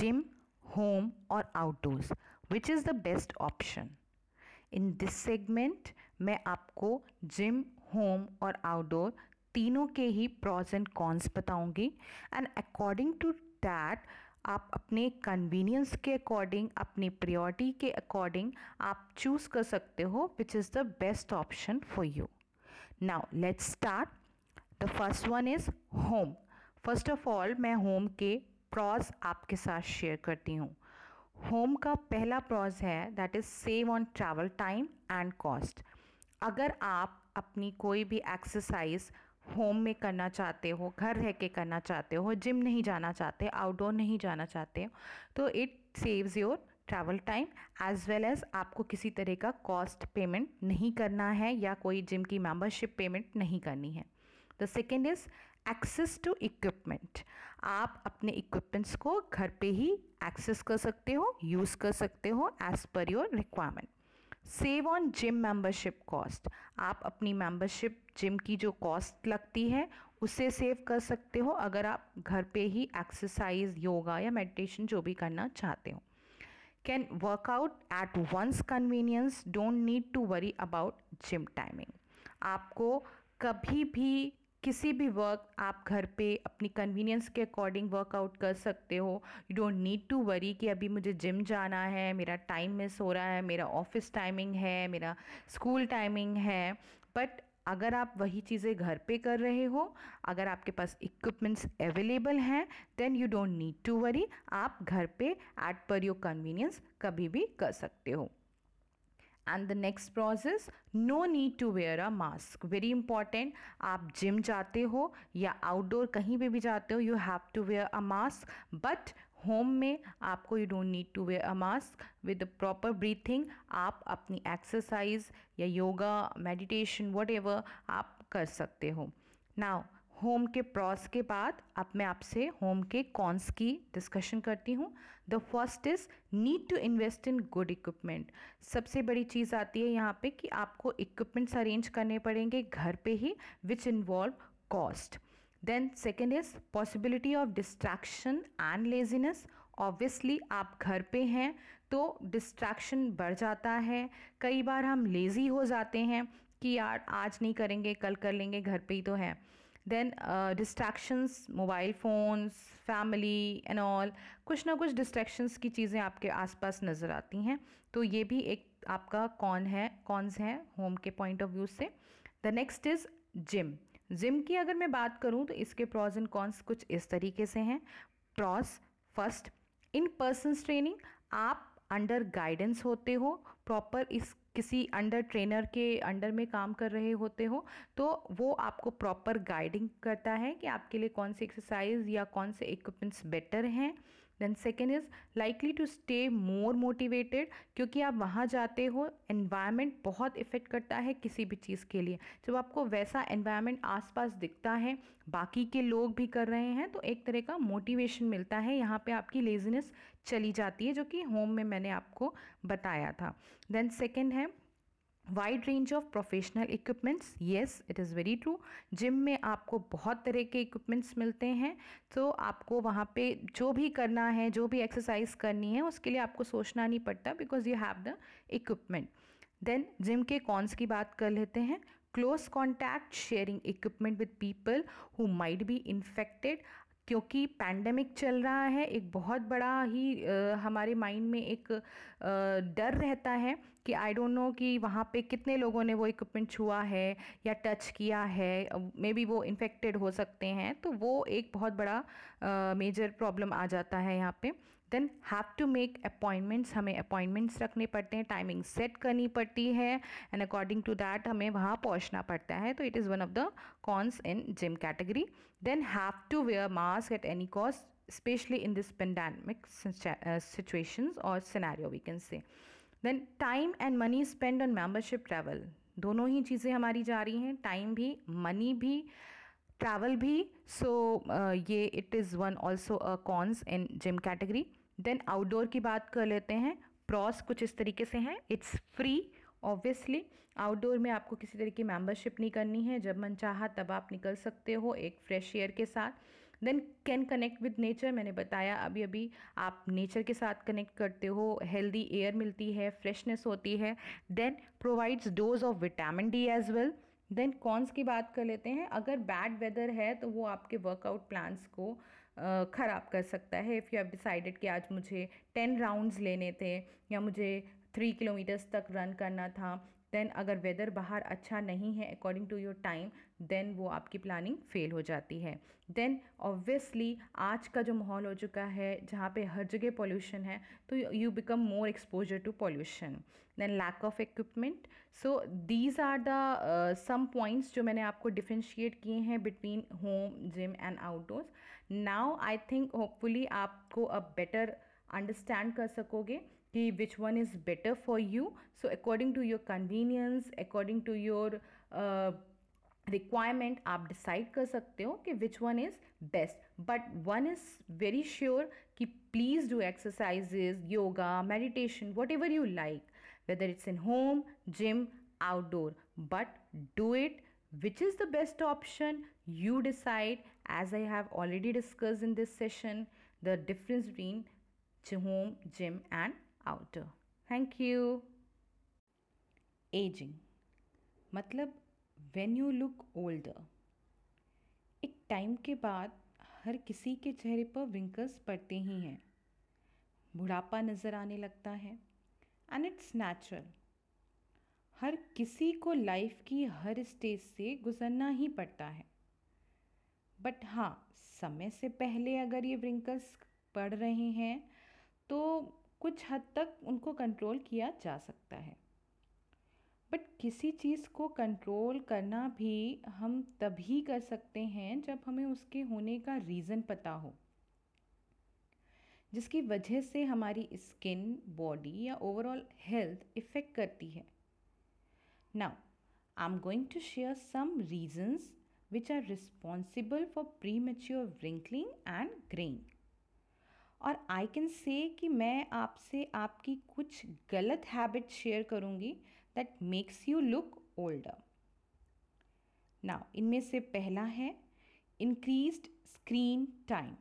gym, home or outdoors, which is the best option? In this segment, मैं आपको gym, home और outdoor तीनों के ही pros and cons बताऊंगी and according to that आप अपने convenience के according, अपनी priority के according आप choose कर सकते हो which is the best option for you. Now let's start. The first one is home. First of all, मैं home के pros आपके साथ share करती हूँ. होम का पहला प्रॉज है that is save on travel time and cost. अगर आप अपनी कोई भी एक्सरसाइज होम में करना चाहते हो, घर रह के करना चाहते हो, जिम नहीं जाना चाहते, आउटडोर नहीं जाना चाहते हो, तो it saves your travel time as well as आपको किसी तरह का कॉस्ट पेमेंट नहीं करना है या कोई जिम की मेम्बरशिप पेमेंट नहीं करनी है. The second is access to equipment. आप अपने इक्विपमेंट्स को घर पे ही एक्सेस कर सकते हो, यूज़ कर सकते हो as per your requirement. Save on gym membership cost. आप अपनी मेंबरशिप जिम की जो कॉस्ट लगती है उसे सेव कर सकते हो अगर आप घर पे ही एक्सरसाइज, योगा या मेडिटेशन जो भी करना चाहते हो. Can workout at once convenience. Don't need to worry about gym timing. आपको कभी भी किसी भी वर्क आप घर पे अपनी कन्वीनियंस के अकॉर्डिंग वर्कआउट कर सकते हो. You don't need to worry कि अभी मुझे जिम जाना है, मेरा टाइम मिस हो रहा है, मेरा ऑफिस टाइमिंग है, मेरा स्कूल टाइमिंग है. बट अगर आप वही चीज़ें घर पे कर रहे हो, अगर आपके पास इक्विपमेंट्स अवेलेबल हैं, then you don't need to worry. आप घर पे एट पर योर कन्वीनियंस कभी भी कर सकते हो. And the next process, no need to wear a mask. Very important. आप जिम जाते हो या आउटडोर कहीं भी जाते हो, you have to wear a mask. But home में आपको you don't need to wear a mask. With proper breathing आप अपनी एक्सरसाइज या योगा, मेडिटेशन, व्हाटएवर आप कर सकते हो. नाउ होम के प्रॉस के बाद अब मैं आपसे होम के कॉन्स की डिस्कशन करती हूँ. The first is need to invest in good equipment. सबसे बड़ी चीज़ आती है यहाँ पे कि आपको इक्विपमेंट्स अरेंज करने पड़ेंगे घर पे ही, which involve cost. Then second is possibility of distraction and laziness. Obviously आप घर पे हैं तो डिस्ट्रैक्शन बढ़ जाता है. कई बार हम लेज़ी हो जाते हैं कि यार आज नहीं करेंगे, कल कर लेंगे, घर पे ही तो है. Then distractions, mobile phones, family and all, कुछ ना कुछ डिस्ट्रैक्शंस की चीज़ें आपके आसपास नज़र आती हैं. तो ये भी एक आपका कॉन्स है होम के पॉइंट ऑफ व्यू से. The next is gym. Gym की अगर मैं बात करूं तो इसके प्रॉज एंड कॉन्स कुछ इस तरीके से हैं. Pros, first in person training. आप अंडर गाइडेंस होते हो, प्रॉपर इस किसी अंडर ट्रेनर के अंडर में काम कर रहे होते हो, तो वो आपको प्रॉपर गाइडिंग करता है कि आपके लिए कौन से एक्सरसाइज या कौन से इक्विपमेंट्स बेटर हैं. Then second is likely to stay more motivated, क्योंकि आप वहाँ जाते हो, एनवायरनमेंट बहुत इफ़ेक्ट करता है किसी भी चीज़ के लिए. जब आपको वैसा एनवायरनमेंट आसपास दिखता है, बाकी के लोग भी कर रहे हैं, तो एक तरह का मोटिवेशन मिलता है. यहाँ पे आपकी लेजीनेस चली जाती है, जो कि होम में मैंने आपको बताया था. देन सेकेंड है wide range of professional equipments. Yes, it is very true. Gym में आपको बहुत तरह के इक्विपमेंट्स मिलते हैं, तो आपको वहाँ पे जो भी करना है, जो भी एक्सरसाइज करनी है, उसके लिए आपको सोचना नहीं पड़ता because you have the equipment. Then gym के कॉन्स की बात कर लेते हैं. Close contact, sharing equipment with people who might be infected. क्योंकि पैंडेमिक चल रहा है, एक बहुत बड़ा ही हमारे माइंड में एक डर रहता है कि आई डोंट नो कि वहाँ पे कितने लोगों ने वो इक्विपमेंट छुआ है या टच किया है, मे बी वो इन्फेक्टेड हो सकते हैं. तो वो एक बहुत बड़ा मेजर प्रॉब्लम आ जाता है यहाँ पे. Then have to make appointments. हमें अपॉइंटमेंट्स रखने पड़ते हैं, टाइमिंग सेट करनी पड़ती है एंड अकॉर्डिंग टू दैट हमें वहाँ पहुँचना पड़ता है. तो it is one of the cons in gym category. Then have to wear mask at any cost, specially in this pandemic situations और scenario we can say. Then time and money spend on membership travel. दोनों ही चीज़ें हमारी जा रही हैं, time भी, money भी, ट्रैवल भी. सो ये it is one also a cons in gym category. Then outdoor की बात कर लेते हैं. प्रॉस कुछ इस तरीके से हैं. It's free. ऑब्वियसली आउटडोर में आपको किसी तरह की मेम्बरशिप नहीं करनी है, जब मन चाहा तब आप निकल सकते हो एक फ्रेश एयर के साथ. Then can connect with nature, मैंने बताया अभी अभी आप नेचर के साथ कनेक्ट करते हो, हेल्दी एयर मिलती है, फ्रेशनेस होती है, then provides dose of vitamin D as well. Then cons की बात कर लेते हैं, अगर बैड वेदर है तो वो आपके वर्कआउट प्लान्स को ख़राब कर सकता है। इफ़ यू हैव डिसाइडेड कि आज मुझे 10 राउंड्स लेने थे या मुझे 3 किलोमीटर्स तक रन करना था, देन अगर वेदर बाहर अच्छा नहीं है according to your time, then वो आपकी प्लानिंग फेल हो जाती है। देन ऑब्वियसली आज का जो माहौल हो चुका है जहाँ पे हर जगह पॉल्यूशन है, तो you become more exposure to pollution. Then lack of equipment. So these are the some points जो मैंने आपको डिफ्रेंशिएट किए हैं between home, gym and outdoors. Now I think hopefully आपको अब बेटर अंडरस्टैंड कर सकोगे कि which one is better for you. So according to your convenience, according to your requirement आप डिसाइड कर सकते हो कि which one is best, but one is very sure कि please do exercises, yoga, meditation, whatever you like, whether it's in home, gym, outdoor, but do it. Which is the best option? You decide. As I have already discussed in this session, the difference between home, gym and outdoor. Thank you. Aging. मतलब when you look older, एक time के बाद हर किसी के चेहरे पर wrinkles पड़ते ही हैं, बुढ़ापा नज़र आने लगता है and it's natural. हर किसी को लाइफ की हर स्टेज से गुजरना ही पड़ता है, बट हाँ समय से पहले अगर ये व्रिंकल्स पड़ रहे हैं तो कुछ हद तक उनको कंट्रोल किया जा सकता है। बट किसी चीज़ को कंट्रोल करना भी हम तभी कर सकते हैं जब हमें उसके होने का रीज़न पता हो, जिसकी वजह से हमारी स्किन, बॉडी या ओवरऑल हेल्थ इफ़ेक्ट करती है। Now, I'm going to share some reasons which are responsible for premature wrinkling and graying. और I can say कि मैं आपसे आपकी कुछ गलत habit share करूँगी that makes you look older. Now, इनमें से पहला है increased screen time.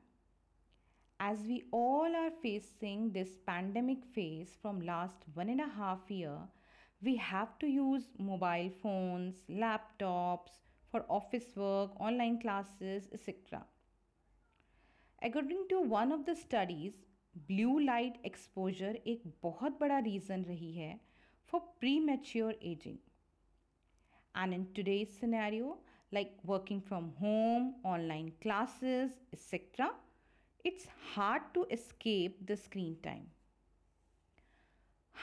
As we all are facing this pandemic phase from last 1.5 years, we have to use mobile phones, laptops for office work, online classes, etc. According to one of the studies, blue light exposure एक बहुत बड़ा reason रही है for premature aging. And in today's scenario, like working from home, online classes, etc., it's hard to escape the screen time.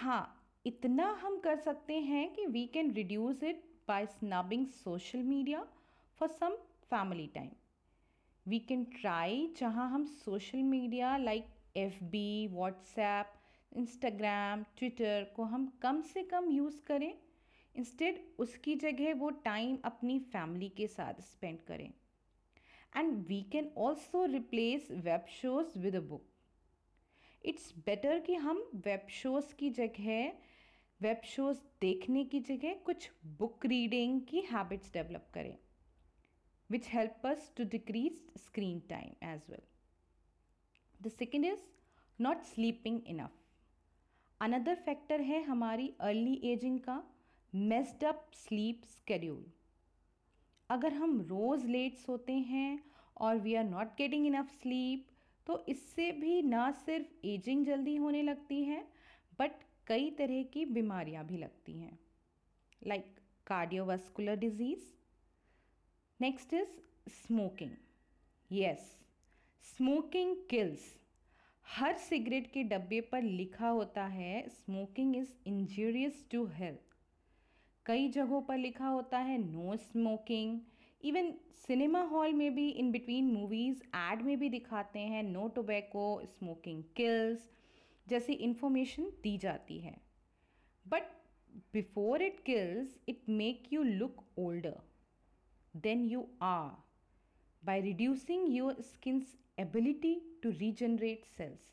हाँ, इतना हम कर सकते हैं कि we can reduce it by snubbing social media for some family time. We can try जहाँ हम social media like FB, WhatsApp, Instagram, Twitter को हम कम से कम यूज़ करें, इंस्टेड उसकी जगह वो टाइम अपनी फैमिली के साथ स्पेंड करें। And we can also replace web shows with a book. It's better कि हम वेब शोज़ देखने की जगह कुछ बुक रीडिंग की हैबिट्स डेवलप करें, which help us to decrease screen time as well. The second is not sleeping enough. Another factor है हमारी अर्ली एजिंग का मेस्ड अप स्लीप स्केड्यूल। अगर हम रोज़ लेट सोते हैं और we are not getting enough sleep, तो इससे भी ना सिर्फ एजिंग जल्दी होने लगती है बट कई तरह की बीमारियां भी लगती हैं, like cardiovascular disease. Next is smoking. Yes, smoking kills. हर सिगरेट के डब्बे पर लिखा होता है smoking is injurious to health. कई जगहों पर लिखा होता है no smoking. Even cinema hall में भी इन बिटवीन मूवीज़ एड में भी दिखाते हैं नो टोबैको, स्मोकिंग किल्स जैसी इन्फॉर्मेशन दी जाती है। But before it kills, it make you look older than you are by reducing your skin's ability to regenerate cells.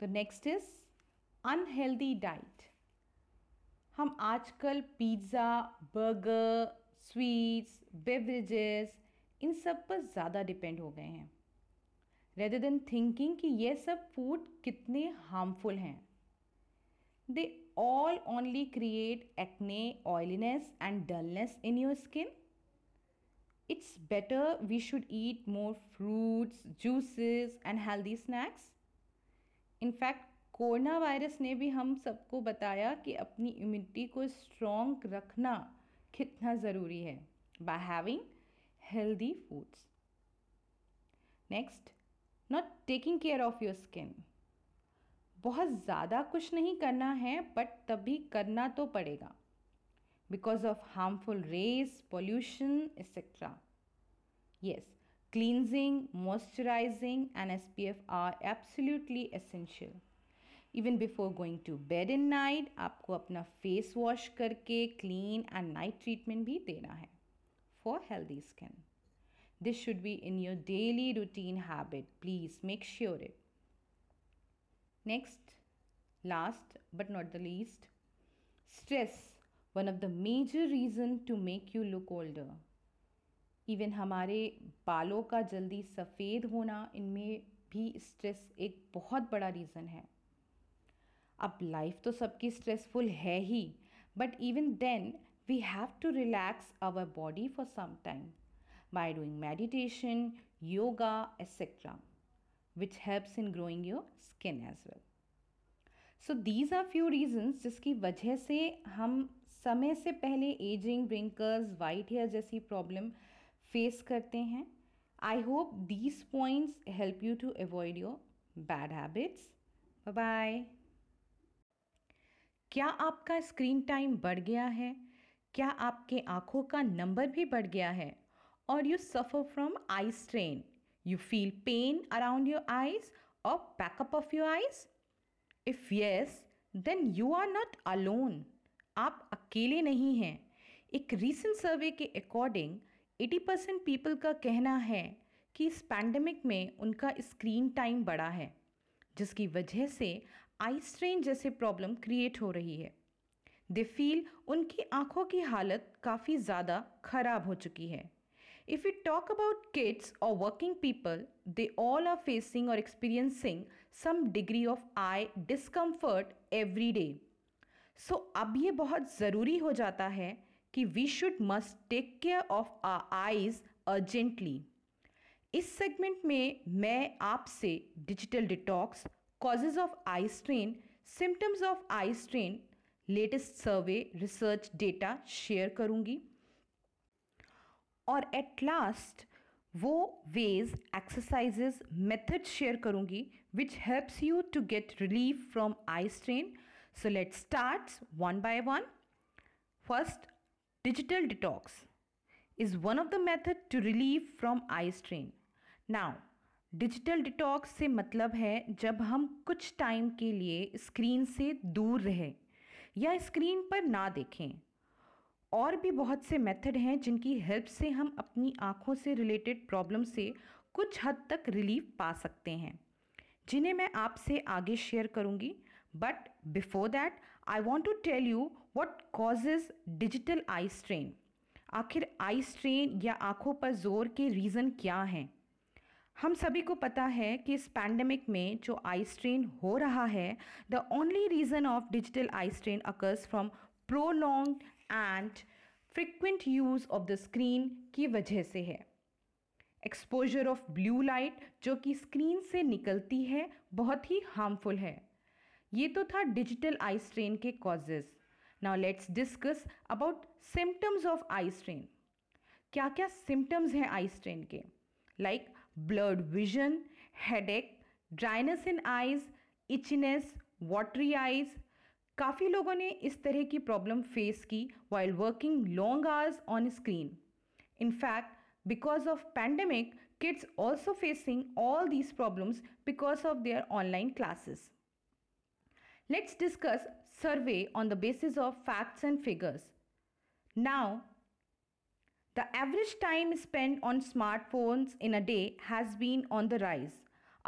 तो नेक्स्ट इज अनहेल्दी डाइट। हम आजकल पिज़्ज़ा, बर्गर, स्वीट्स, बेवरेजेस इन सब पर ज़्यादा डिपेंड हो गए हैं रेदर देन थिंकिंग कि ये सब फूड कितने हार्मफुल हैं. They all only create acne, oiliness and dullness in your skin. It's better we should eat more fruits, juices and healthy snacks. In fact corona virus ने भी हम सबको बताया कि अपनी इम्यूनिटी को स्ट्रॉन्ग रखना कितना ज़रूरी है by having healthy foods. Next, not taking care of your skin. बहुत ज़्यादा कुछ नहीं करना है बट तभी करना तो पड़ेगा because of harmful rays, pollution etcetera. Yes, cleansing, moisturizing and SPF are absolutely essential. Even before going to bed and night, आपको अपना face wash करके clean and night treatment भी देना है for healthy skin. This should be in your daily routine habit. Please make sure it. Next, last but not the least, stress, one of the major reason to make you look older. Even हमारे बालों का जल्दी सफ़ेद होना, इनमें भी stress एक बहुत बड़ा रीज़न है. अब लाइफ तो सबकी स्ट्रेसफुल है ही, but even then we have to relax our body for some time by doing meditation, yoga etcetera, which helps in growing your skin as well. So these are few reasons जिसकी वजह से हम समय से पहले ageing, wrinkles, white hair जैसी problem face करते हैं. I hope these points help you to avoid your bad habits. Bye bye. क्या आपका स्क्रीन टाइम बढ़ गया है? क्या आपके आँखों का नंबर भी बढ़ गया है? और you suffer from eye strain, you feel pain around your eyes और backup of your eyes? If yes, then you are not alone. आप अकेले नहीं हैं. एक रीसेंट सर्वे के अकॉर्डिंग 80% पीपल का कहना है कि इस पैंडमिक में उनका स्क्रीन टाइम बढ़ा है, जिसकी वजह से आई स्ट्रेन जैसे प्रॉब्लम क्रिएट हो रही है. दे फील उनकी आँखों की हालत काफ़ी ज़्यादा खराब हो चुकी है. If you talk about kids और working people, they all are facing और experiencing some degree of eye discomfort every day. So अब ये बहुत ज़रूरी हो जाता है कि we should must take care of our eyes urgently. इस सेगमेंट में मैं आपसे digital detox, causes of eye strain, symptoms of eye strain, latest survey research data share करूंगी और एट लास्ट वो वेज, एक्सरसाइजेज, मेथड शेयर करूंगी which helps you to get relief from eye strain. So let's start one by one. First, digital detox is one of the method to relieve from eye strain. Now, digital detox से मतलब है जब हम कुछ time के लिए screen से दूर रहें या स्क्रीन पर ना देखें. और भी बहुत से मेथड हैं जिनकी हेल्प से हम अपनी आँखों से रिलेटेड प्रॉब्लम से कुछ हद तक रिलीफ पा सकते हैं, जिन्हें मैं आपसे आगे शेयर करूंगी. But before that I want to tell you what causes digital eye strain. आखिर आई स्ट्रेन या आँखों पर जोर के रीज़न क्या हैं? हम सभी को पता है कि इस पैंडमिक में जो आई स्ट्रेन हो रहा है, the only reason of digital eye strain occurs from prolong and frequent use of the screen की वजह से है. एक्सपोजर ऑफ ब्लू लाइट जो कि स्क्रीन से निकलती है बहुत ही हार्मफुल है. ये तो था डिजिटल आई स्ट्रेन के causes. Now let's discuss about symptoms of eye strain. क्या क्या सिम्टम्स हैं आई स्ट्रेन के? Like blurred vision, headache, dryness in eyes, itchiness, watery eyes. काफ़ी लोगों ने इस तरह की प्रॉब्लम फेस की while working long hours on screen. In fact because of pandemic, kids also facing all these problems because of their online classes. Let's discuss survey on the basis of facts and figures. Now, the average time spent on smartphones in a day has been on the rise.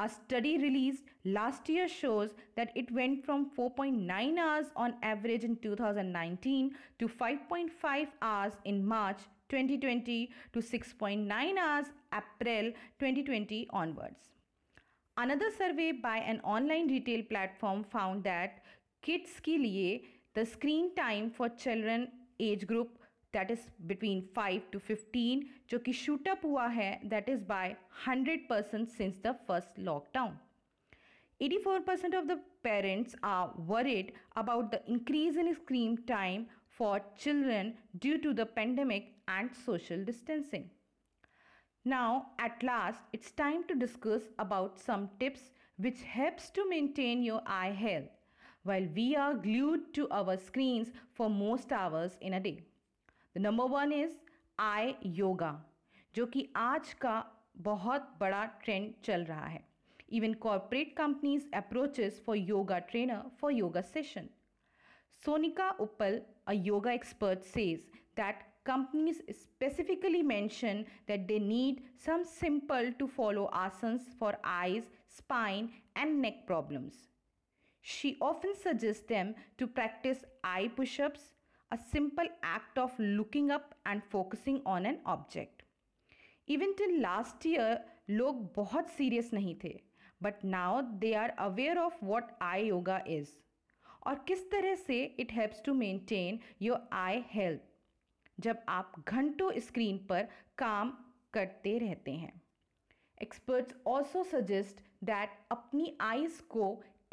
A study released last year shows that it went from 4.9 hours on average in 2019 to 5.5 hours in March 2020 to 6.9 hours April 2020 onwards. Another survey by an online retail platform found that kids के लिए the screen time for children age group that is between 5 to 15 जो कि shoot up हुआ है that is by 100% since the first lockdown. 84% of the parents are worried about the increase in screen time for children due to the pandemic and social distancing. Now, at last, it's time to discuss about some tips which helps to maintain your eye health while we are glued to our screens for most hours in a day. The number one is eye yoga, जो कि आज का बहुत बड़ा trend चल रहा है. Even corporate companies approaches for yoga trainer for yoga session. Sonika Uppal, a yoga expert, says that companies specifically mention that they need some simple to follow asanas for eyes, spine and neck problems. She often suggests them to practice eye push-ups, a simple act of looking up and focusing on an object. Even till last year, लोग बहुत serious नहीं थे. But now they are aware of what eye yoga is और किस तरह से it helps to maintain your eye health जब आप घंटों स्क्रीन पर काम करते रहते हैं. Experts also suggest that अपनी eyes को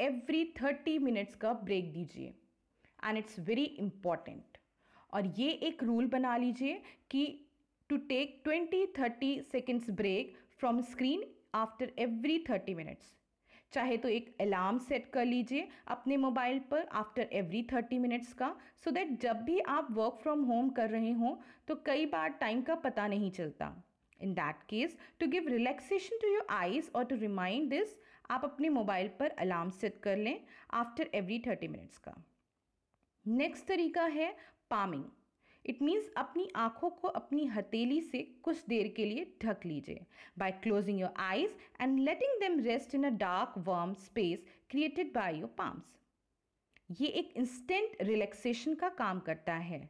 every 30 minutes का break दीजिए and it's very important. और ये एक rule बना लीजिए कि to take 20-30 seconds break from screen after every 30 minutes. चाहे तो एक अलार्म सेट कर लीजिए अपने मोबाइल पर आफ्टर एवरी 30 मिनट्स का सो दैट जब भी आप वर्क फ्रॉम होम कर रहे हों तो कई बार टाइम का पता नहीं चलता. In that case to give relaxation to your eyes और टू रिमाइंड दिस आप अपने मोबाइल पर अलार्म सेट कर लें आफ्टर एवरी 30 मिनट्स का. नेक्स्ट तरीका है पामिंग. इट मीन्स अपनी आँखों को अपनी हथेली से कुछ देर के लिए ढक लीजिए by closing your eyes and letting them rest in a dark warm space created by your palms. ये एक इंस्टेंट रिलैक्सेशन का काम करता है.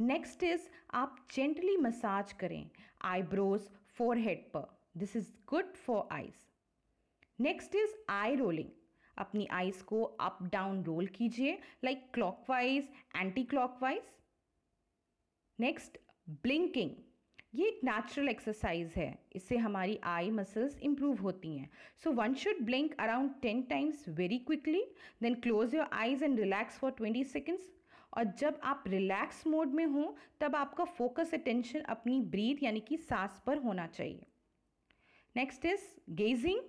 नेक्स्ट इज आप जेंटली मसाज करें आईब्रोज फोरहेड पर. This is good for eyes. Next is eye rolling. अपनी आइज को अप डाउन रोल कीजिए like clockwise anti clockwise. Next blinking. ये एक नेचुरल एक्सरसाइज है. इससे हमारी आई मसल्स इंप्रूव होती हैं. So one should blink around 10 times very quickly then close your eyes and relax for 20 seconds. और जब आप रिलैक्स मोड में हों तब आपका फोकस अटेंशन अपनी ब्रीथ यानी कि सांस पर होना चाहिए. Next is gazing.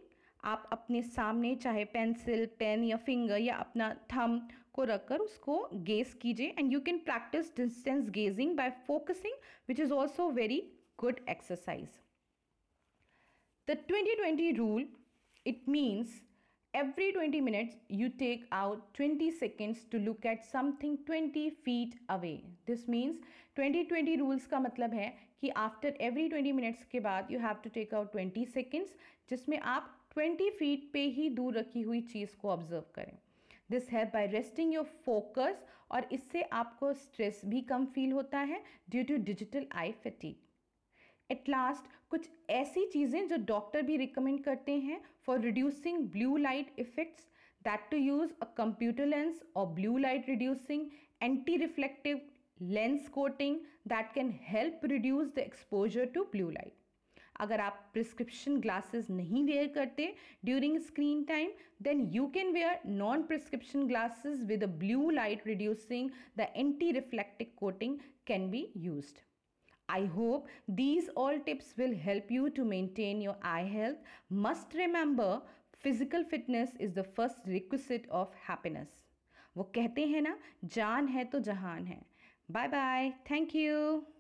आप अपने सामने चाहे पेंसिल पेन या फिंगर या अपना थम को रखकर उसको गेज कीजिए and you can practice distance gazing by focusing which is also very good exercise. The 2020 rule. It means every 20 minutes you take out 20 seconds to look at something 20 feet away. This means 20-20 rules का मतलब है कि after every 20 minutes के बाद you have to take out 20 seconds जिसमें आप 20 feet पे ही दूर रखी हुई चीज़ को observe करें. This help by resting your focus और इससे आपको stress भी कम feel होता है due to digital eye fatigue. At last कुछ ऐसी चीज़ें जो डॉक्टर भी रिकमेंड करते हैं for reducing blue light effects that to use a computer lens और blue light reducing anti reflective lens coating that can help reduce the exposure to blue light. अगर आप प्रिस्क्रिप्शन ग्लासेस नहीं wear करते during screen time then you can wear non prescription glasses with a blue light reducing the anti reflective coating can be used. I hope these all tips will help you to maintain your eye health. Must remember, physical fitness is the first requisite of happiness. वो कहते हैं ना, जान है तो जहान है. Bye bye. Thank you.